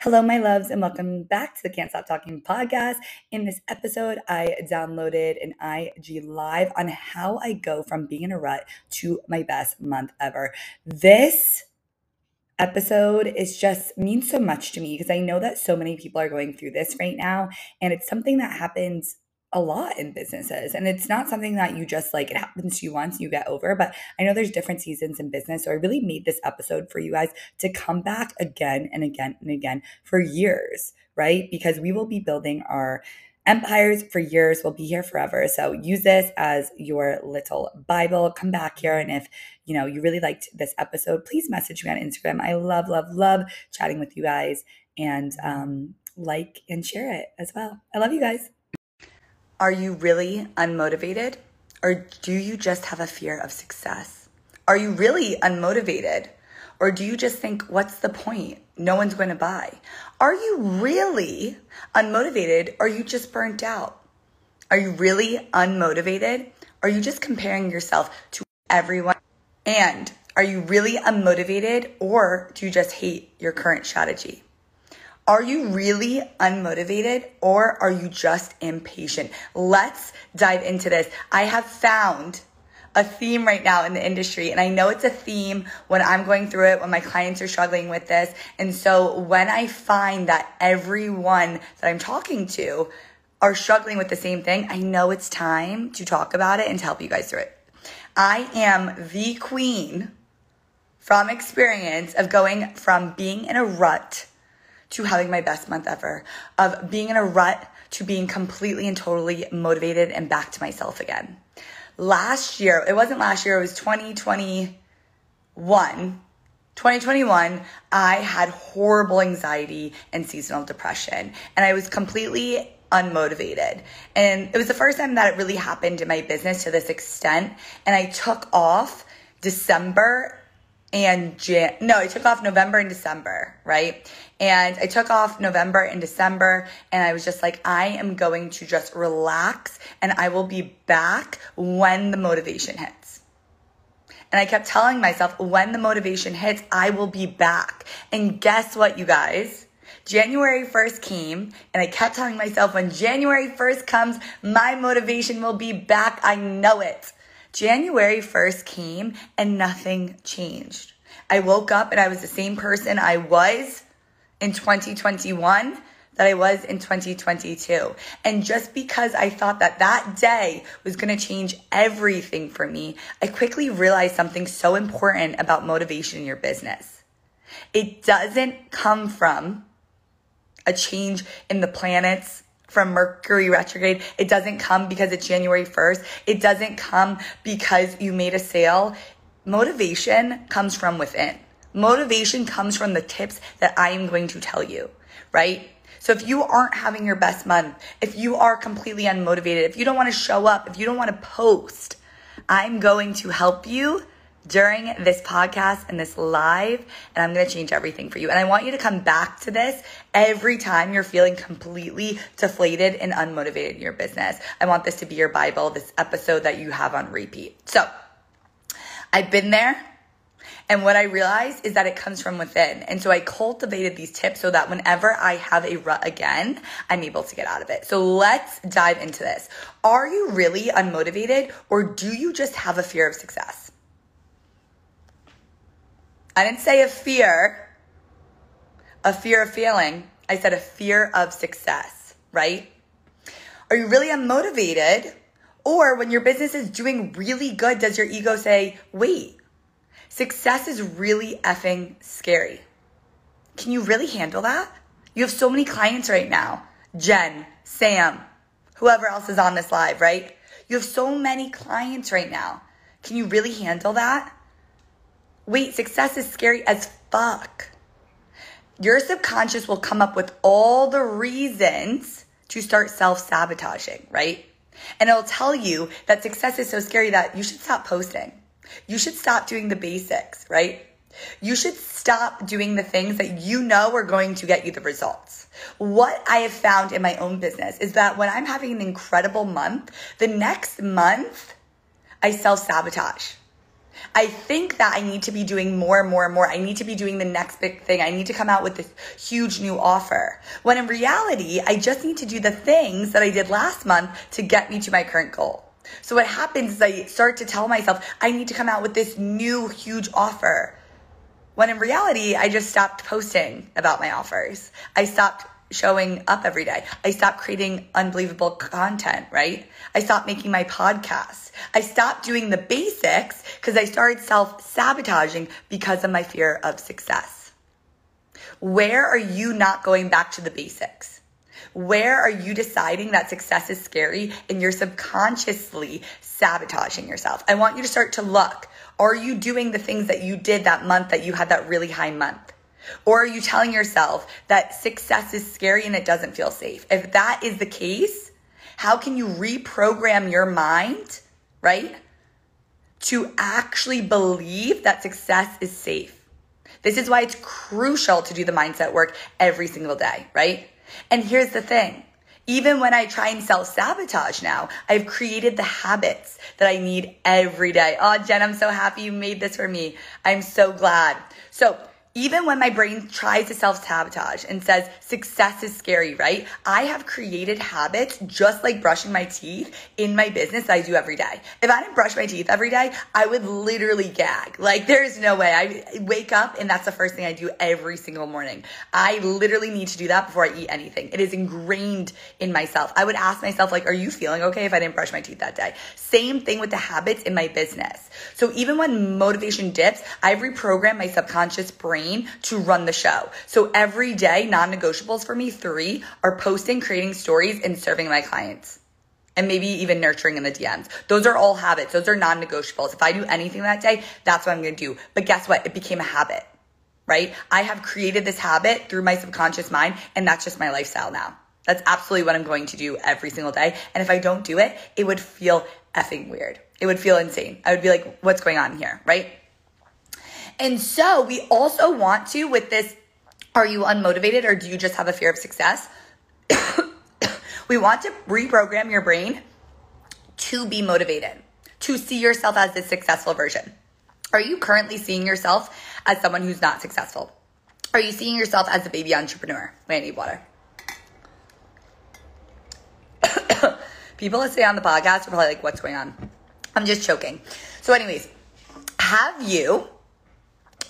Hello, my loves, and welcome back to the Can't Stop Talking podcast. In this episode, I downloaded an IG live on how I go from being in a rut to my best month ever. This episode is just means so much to me because I know that so many people are going through this right now, and it's something that happens a lot in businesses, and it's not something that you just like it happens to you once you get over, but I know there's different seasons in business, so I really made this episode for you guys to come back again and again and again for years, right? Because we will be building our empires for years. We'll be here forever. So use this as your little Bible. Come back here. And if you know you really liked this episode, please message me on Instagram. I love, love, love chatting with you guys, and like and share it as well. I love you guys. Are you really unmotivated, or do you just have a fear of success? Are you really unmotivated, or do you just think, what's the point? No one's going to buy. Are you really unmotivated, or are you just burnt out? Are you really unmotivated? Are you just comparing yourself to everyone? And are you really unmotivated, or do you just hate your current strategy? Are you really unmotivated, or are you just impatient? Let's dive into this. I have found a theme right now in the industry, and I know it's a theme when I'm going through it, when my clients are struggling with this. And so when I find that everyone that I'm talking to are struggling with the same thing, I know it's time to talk about it and to help you guys through it. I am the queen from experience of going from being in a rut to having my best month ever, of being in a rut to being completely and totally motivated and back to myself again. Last year, it wasn't last year, it was 2021, I had horrible anxiety and seasonal depression, and I was completely unmotivated. And it was the first time that it really happened in my business to this extent, and I took off November and December, right? And I took off November and December, and I was just like, I am going to just relax, and I will be back when the motivation hits. And I kept telling myself, when the motivation hits, I will be back. And guess what, you guys? January 1st came, and I kept telling myself, when January 1st comes, my motivation will be back. I know it. January 1st came and nothing changed. I woke up and I was the same person I was in 2021 that I was in 2022. And just because I thought that day was going to change everything for me, I quickly realized something so important about motivation in your business. It doesn't come from a change in the planets, from Mercury retrograde. It doesn't come because it's January 1st. It doesn't come because you made a sale. Motivation comes from within. Motivation comes from the tips that I am going to tell you, right? So if you aren't having your best month, if you are completely unmotivated, if you don't want to show up, if you don't want to post, I'm going to help you during this podcast and this live, and I'm going to change everything for you. And I want you to come back to this every time you're feeling completely deflated and unmotivated in your business. I want this to be your Bible, this episode that you have on repeat. So I've been there, and what I realized is that it comes from within. And so I cultivated these tips so that whenever I have a rut again, I'm able to get out of it. So let's dive into this. Are you really unmotivated, or do you just have a fear of success? I didn't say a fear of failing. I said a fear of success, right? Are you really unmotivated? Or when your business is doing really good, does your ego say, wait, success is really effing scary. Can you really handle that? You have so many clients right now. Jen, Sam, whoever else is on this live, right? You have so many clients right now. Can you really handle that? Wait, success is scary as fuck. Your subconscious will come up with all the reasons to start self-sabotaging, right? And it'll tell you that success is so scary that you should stop posting. You should stop doing the basics, right? You should stop doing the things that you know are going to get you the results. What I have found in my own business is that when I'm having an incredible month, the next month I self-sabotage. I think that I need to be doing more and more and more. I need to be doing the next big thing. I need to come out with this huge new offer. When in reality, I just need to do the things that I did last month to get me to my current goal. So what happens is I start to tell myself, I need to come out with this new huge offer. When in reality, I just stopped posting about my offers. I stopped showing up every day. I stopped creating unbelievable content, right? I stopped making my podcast. I stopped doing the basics because I started self-sabotaging because of my fear of success. Where are you not going back to the basics? Where are you deciding that success is scary and you're subconsciously sabotaging yourself? I want you to start to look. Are you doing the things that you did that month that you had that really high month? Or are you telling yourself that success is scary and it doesn't feel safe? If that is the case, how can you reprogram your mind, right, to actually believe that success is safe? This is why it's crucial to do the mindset work every single day, right? And here's the thing. Even when I try and self-sabotage now, I've created the habits that I need every day. Oh, Jen, I'm so happy you made this for me. I'm so glad. So even when my brain tries to self-sabotage and says success is scary, right? I have created habits just like brushing my teeth in my business that I do every day. If I didn't brush my teeth every day, I would literally gag. Like there's no way. I wake up and that's the first thing I do every single morning. I literally need to do that before I eat anything. It is ingrained in myself. I would ask myself like, are you feeling okay if I didn't brush my teeth that day? Same thing with the habits in my business. So even when motivation dips, I've reprogrammed my subconscious brain to run the show. So every day, non-negotiables for me, 3 are posting, creating stories, and serving my clients. And maybe even nurturing in the DMs. Those are all habits. Those are non-negotiables. If I do anything that day, that's what I'm going to do. But guess what? It became a habit, right? I have created this habit through my subconscious mind, and that's just my lifestyle now. That's absolutely what I'm going to do every single day. And if I don't do it, it would feel effing weird. It would feel insane. I would be like, what's going on here, right? And so we also want to, with this, are you unmotivated or do you just have a fear of success? We want to reprogram your brain to be motivated, to see yourself as the successful version. Are you currently seeing yourself as someone who's not successful? Are you seeing yourself as a baby entrepreneur? Wait, I need water. People that stay on the podcast are probably like, what's going on? I'm just choking. So anyways, have you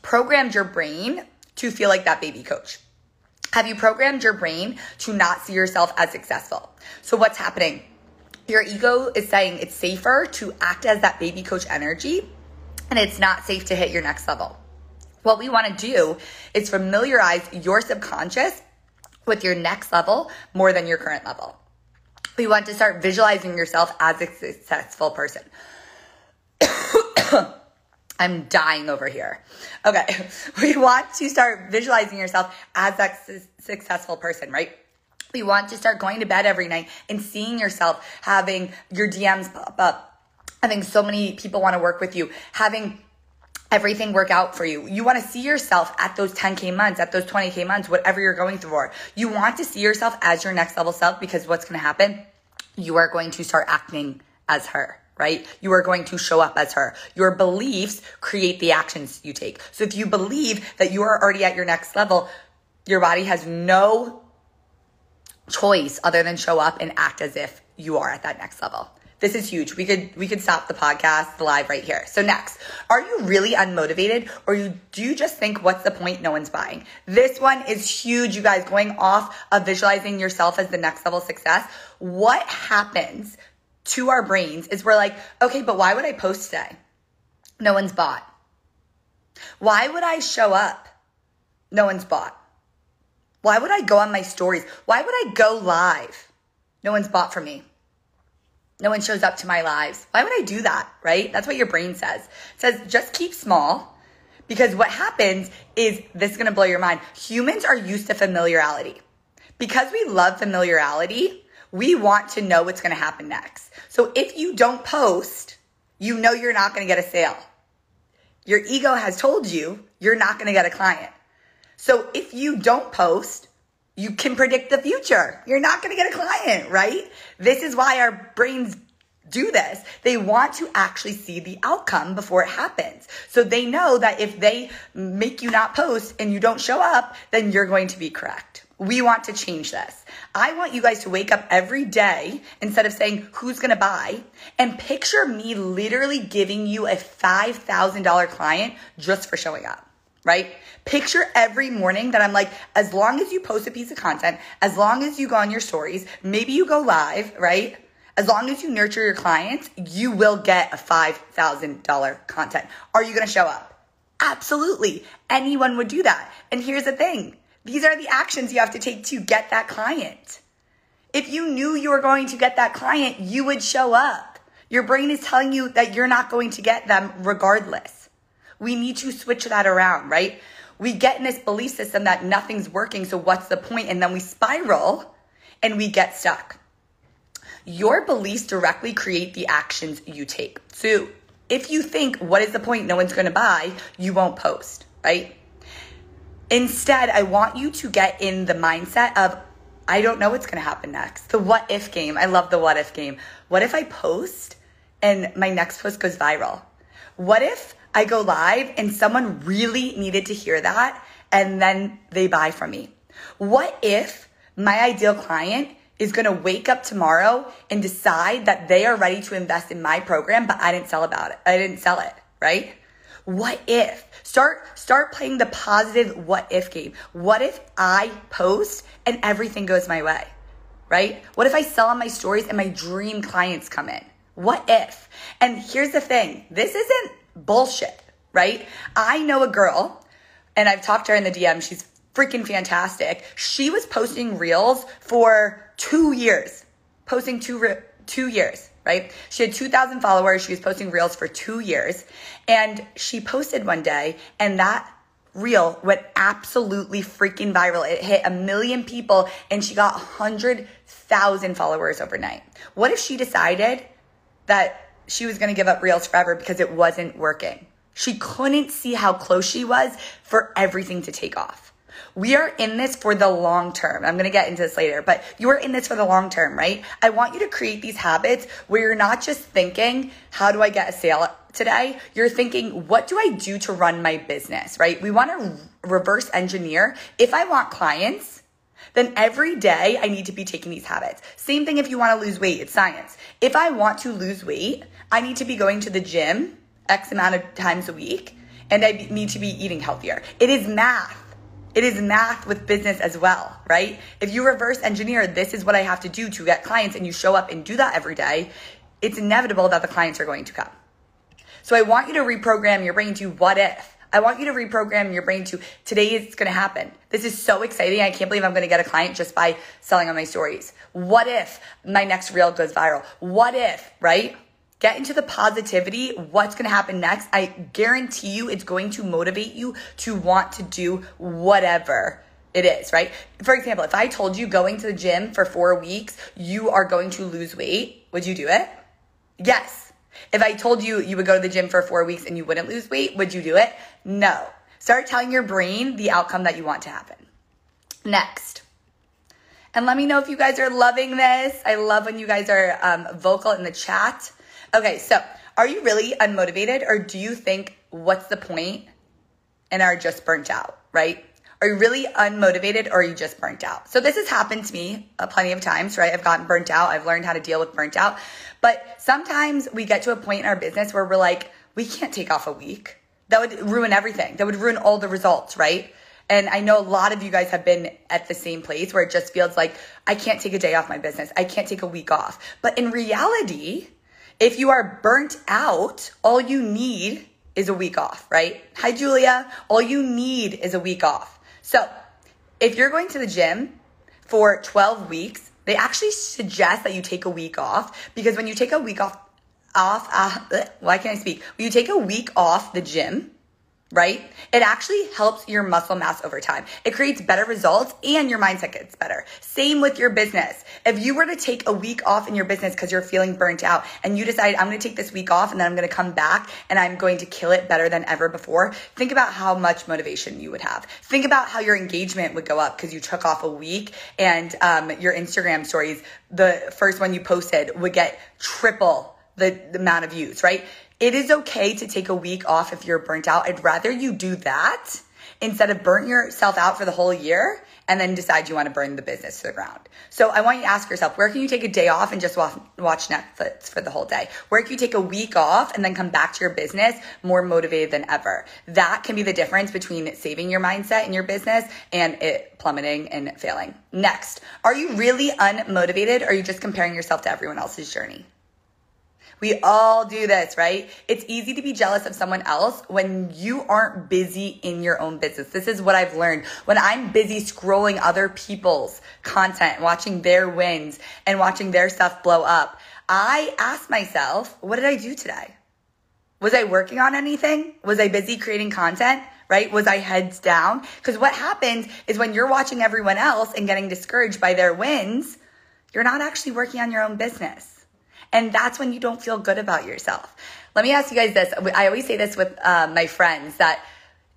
programmed your brain to feel like that baby coach? Have you programmed your brain to not see yourself as successful? So what's happening? Your ego is saying it's safer to act as that baby coach energy, and it's not safe to hit your next level. What we want to do is familiarize your subconscious with your next level more than your current level. We want to start visualizing yourself as a successful person. I'm dying over here. Okay, we want to start visualizing yourself as that successful person, right? We want to start going to bed every night and seeing yourself, having your DMs pop up, having so many people want to work with you, having everything work out for you. You want to see yourself at those 10K months, at those 20K months, whatever you're going through for. You want to see yourself as your next level self because what's going to happen? You are going to start acting as her, right? You are going to show up as her. Your beliefs create the actions you take. So if you believe that you are already at your next level, your body has no choice other than show up and act as if you are at that next level. This is huge. We could stop the podcast, the live right here. So next, are you really unmotivated or do you just think what's the point? No one's buying. This one is huge, you guys, going off of visualizing yourself as the next level success. What happens to our brains is we're like, okay, but why would I post today? No one's bought. Why would I show up? No one's bought. Why would I go on my stories? Why would I go live? No one's bought for me. No one shows up to my lives. Why would I do that, right? That's what your brain says. It says just keep small because what happens is this is going to blow your mind. Humans are used to familiarity. Because we love familiarity, we want to know what's going to happen next. So if you don't post, you know you're not going to get a sale. Your ego has told you you're not going to get a client. So if you don't post, you can predict the future. You're not going to get a client, right? This is why our brains do this. They want to actually see the outcome before it happens. So they know that if they make you not post and you don't show up, then you're going to be correct. We want to change this. I want you guys to wake up every day instead of saying, who's gonna buy? And picture me literally giving you a $5,000 client just for showing up, right? Picture every morning that I'm like, as long as you post a piece of content, as long as you go on your stories, maybe you go live, right? As long as you nurture your clients, you will get a $5,000 content. Are you gonna show up? Absolutely. Anyone would do that. And here's the thing. These are the actions you have to take to get that client. If you knew you were going to get that client, you would show up. Your brain is telling you that you're not going to get them regardless. We need to switch that around, right? We get in this belief system that nothing's working, so what's the point? And then we spiral and we get stuck. Your beliefs directly create the actions you take. So if you think, what is the point? No one's going to buy, you won't post, right? Instead, I want you to get in the mindset of, I don't know what's going to happen next. The what if game. I love the what if game. What if I post and my next post goes viral? What if I go live and someone really needed to hear that and then they buy from me? What if my ideal client is going to wake up tomorrow and decide that they are ready to invest in my program, but I didn't sell it, right? What if? Start playing the positive what if game. What if I post and everything goes my way, right? What if I sell on my stories and my dream clients come in? What if? And here's the thing. This isn't bullshit, right? I know a girl, and I've talked to her in the DM. She's freaking fantastic. She was posting reels for 2 years, posting two years. Right? She had 2,000 followers. She was posting reels for 2 years, and she posted one day and that reel went absolutely freaking viral. It hit 1 million people and she got 100,000 followers overnight. What if she decided that she was going to give up reels forever because it wasn't working? She couldn't see how close she was for everything to take off. We are in this for the long term. I'm going to get into this later, but you are in this for the long term, right? I want you to create these habits where you're not just thinking, how do I get a sale today? You're thinking, what do I do to run my business, right? We want to reverse engineer. If I want clients, then every day I need to be taking these habits. Same thing if you want to lose weight. It's science. If I want to lose weight, I need to be going to the gym X amount of times a week, and I need to be eating healthier. It is math. It is math with business as well, right? If you reverse engineer, this is what I have to do to get clients, and you show up and do that every day, it's inevitable that the clients are going to come. So I want you to reprogram your brain to what if. I want you to reprogram your brain to today it's going to happen. This is so exciting. I can't believe I'm going to get a client just by selling on my stories. What if my next reel goes viral? What if, right? Get into the positivity, what's going to happen next. I guarantee you it's going to motivate you to want to do whatever it is, right? For example, if I told you going to the gym for 4 weeks, you are going to lose weight, would you do it? Yes. If I told you you would go to the gym for 4 weeks and you wouldn't lose weight, would you do it? No. Start telling your brain the outcome that you want to happen. Next. And let me know if you guys are loving this. I love when you guys are vocal in the chat. Okay, so are you really unmotivated, or do you think what's the point and are just burnt out, right? Are you really unmotivated, or are you just burnt out? So this has happened to me plenty of times, right? I've gotten burnt out. I've learned how to deal with burnt out. But sometimes we get to a point in our business where we're like, we can't take off a week. That would ruin everything. That would ruin all the results, right? And I know a lot of you guys have been at the same place where it just feels like I can't take a day off my business. I can't take a week off. But in reality, if you are burnt out, all you need is a week off, right? Hi, Julia. All you need is a week off. So if you're going to the gym for 12 weeks, they actually suggest that you take a week off, because when you take a week When you take a week off the gym, right? It actually helps your muscle mass over time. It creates better results and your mindset gets better. Same with your business. If you were to take a week off in your business because you're feeling burnt out and you decide, I'm going to take this week off and then I'm going to come back and I'm going to kill it better than ever before, think about how much motivation you would have. Think about how your engagement would go up because you took off a week, and your Instagram stories, the first one you posted, would get triple the amount of views, right? It is okay to take a week off if you're burnt out. I'd rather you do that instead of burn yourself out for the whole year and then decide you want to burn the business to the ground. So I want you to ask yourself, where can you take a day off and just watch Netflix for the whole day? Where can you take a week off and then come back to your business more motivated than ever? That can be the difference between saving your mindset in your business and it plummeting and failing. Next, are you really unmotivated or are you just comparing yourself to everyone else's journey? We all do this, right? It's easy to be jealous of someone else when you aren't busy in your own business. This is what I've learned. When I'm busy scrolling other people's content, watching their wins and watching their stuff blow up, I ask myself, what did I do today? Was I working on anything? Was I busy creating content? Right? Was I heads down? Because what happens is when you're watching everyone else and getting discouraged by their wins, you're not actually working on your own business. And that's when you don't feel good about yourself. Let me ask you guys this. I always say this with my friends that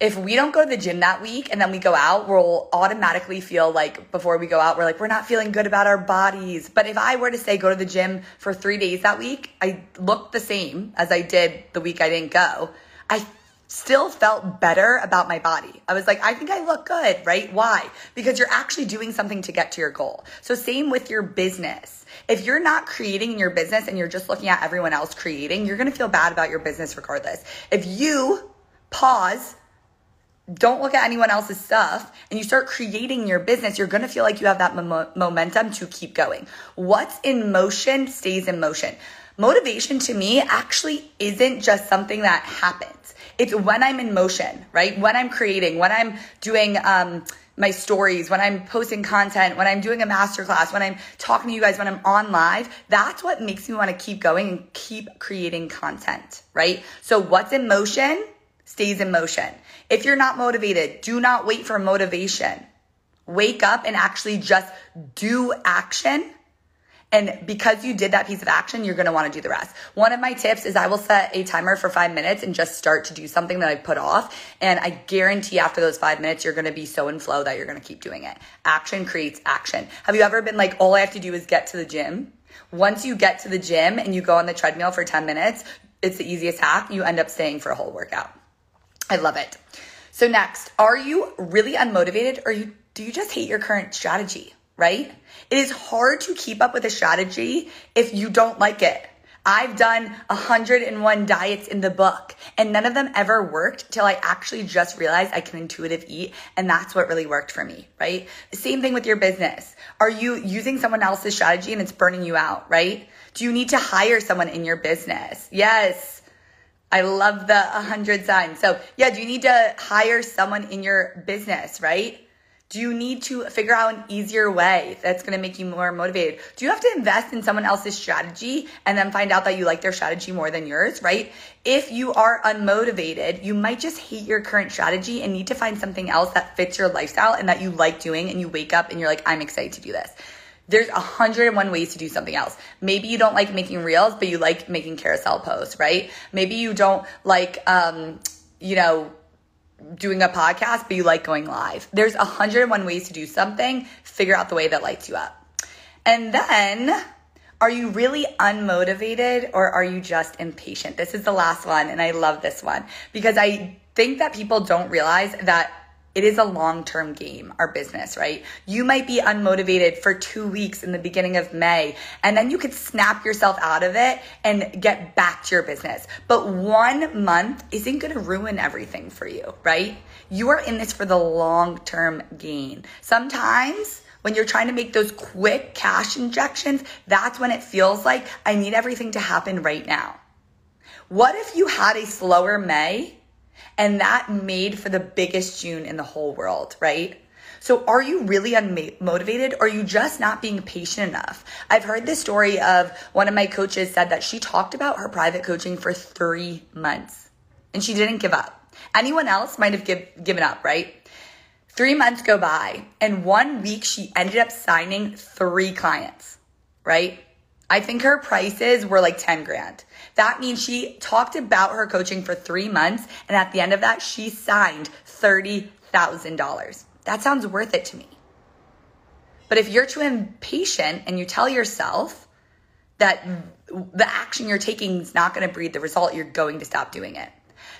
if we don't go to the gym that week and then we go out, we'll automatically feel like before we go out, we're like, we're not feeling good about our bodies. But if I were to say go to the gym for 3 days that week, I looked the same as I did the week I didn't go. I still felt better about my body. I was like, I think I look good, right? Why? Because you're actually doing something to get to your goal. So same with your business. If you're not creating in your business and you're just looking at everyone else creating, you're going to feel bad about your business regardless. If you pause, don't look at anyone else's stuff, and you start creating your business, you're going to feel like you have that momentum to keep going. What's in motion stays in motion. Motivation to me actually isn't just something that happens. It's when I'm in motion, right? When I'm creating, when I'm doing my stories, when I'm posting content, when I'm doing a masterclass, when I'm talking to you guys, when I'm on live, that's what makes me want to keep going and keep creating content, right? So what's in motion stays in motion. If you're not motivated, do not wait for motivation. Wake up and actually just do action. And because you did that piece of action, you're going to want to do the rest. One of my tips is I will set a timer for 5 minutes and just start to do something that I put off. And I guarantee after those 5 minutes, you're going to be so in flow that you're going to keep doing it. Action creates action. Have you ever been like, all I have to do is get to the gym? Once you get to the gym and you go on the treadmill for 10 minutes, it's the easiest hack. You end up staying for a whole workout. I love it. So next, are you really unmotivated or do you just hate your current strategy, right? It is hard to keep up with a strategy if you don't like it. I've done 101 diets in the book and none of them ever worked till I actually just realized I can intuitive eat, and that's what really worked for me, right? Same thing with your business. Are you using someone else's strategy and it's burning you out, right? Do you need to hire someone in your business? Yes. I love the 100 signs. So yeah, do you need to hire someone in your business, right? Do you need to figure out an easier way that's going to make you more motivated? Do you have to invest in someone else's strategy and then find out that you like their strategy more than yours, right? If you are unmotivated, you might just hate your current strategy and need to find something else that fits your lifestyle and that you like doing, and you wake up and you're like, I'm excited to do this. There's 101 ways to do something else. Maybe you don't like making reels, but you like making carousel posts, right? Maybe you don't like, doing a podcast, but you like going live. There's 101 ways to do something. Figure out the way that lights you up. And then, are you really unmotivated or are you just impatient? This is the last one, and I love this one because I think that people don't realize that it is a long-term game, our business, right? You might be unmotivated for 2 weeks in the beginning of May, and then you could snap yourself out of it and get back to your business. But 1 month isn't gonna ruin everything for you, right? You are in this for the long-term gain. Sometimes when you're trying to make those quick cash injections, that's when it feels like I need everything to happen right now. What if you had a slower May? And that made for the biggest June in the whole world, right? So are you really unmotivated or are you just not being patient enough? I've heard the story of one of my coaches said that she talked about her private coaching for 3 months and she didn't give up. Anyone else might have given up, right? 3 months go by and 1 week she ended up signing 3 clients, right? I think her prices were like 10 grand. That means she talked about her coaching for 3 months, and at the end of that, she signed $30,000. That sounds worth it to me. But if you're too impatient and you tell yourself that the action you're taking is not going to breed the result, you're going to stop doing it.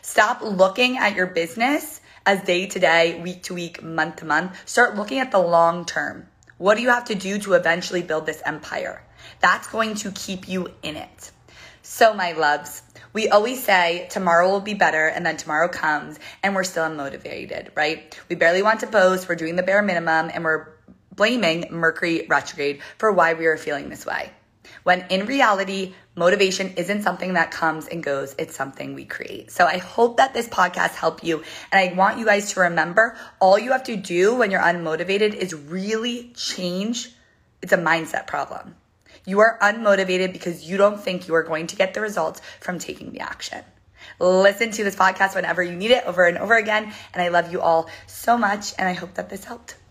Stop looking at your business as day to day, week to week, month to month. Start looking at the long term. What do you have to do to eventually build this empire? That's going to keep you in it. So my loves, we always say tomorrow will be better, and then tomorrow comes and we're still unmotivated, right? We barely want to post, we're doing the bare minimum, and we're blaming Mercury retrograde for why we are feeling this way. When in reality, motivation isn't something that comes and goes, it's something we create. So I hope that this podcast helped you. And I want you guys to remember, all you have to do when you're unmotivated is really change. It's a mindset problem. You are unmotivated because you don't think you are going to get the results from taking the action. Listen to this podcast whenever you need it over and over again. And I love you all so much. And I hope that this helped.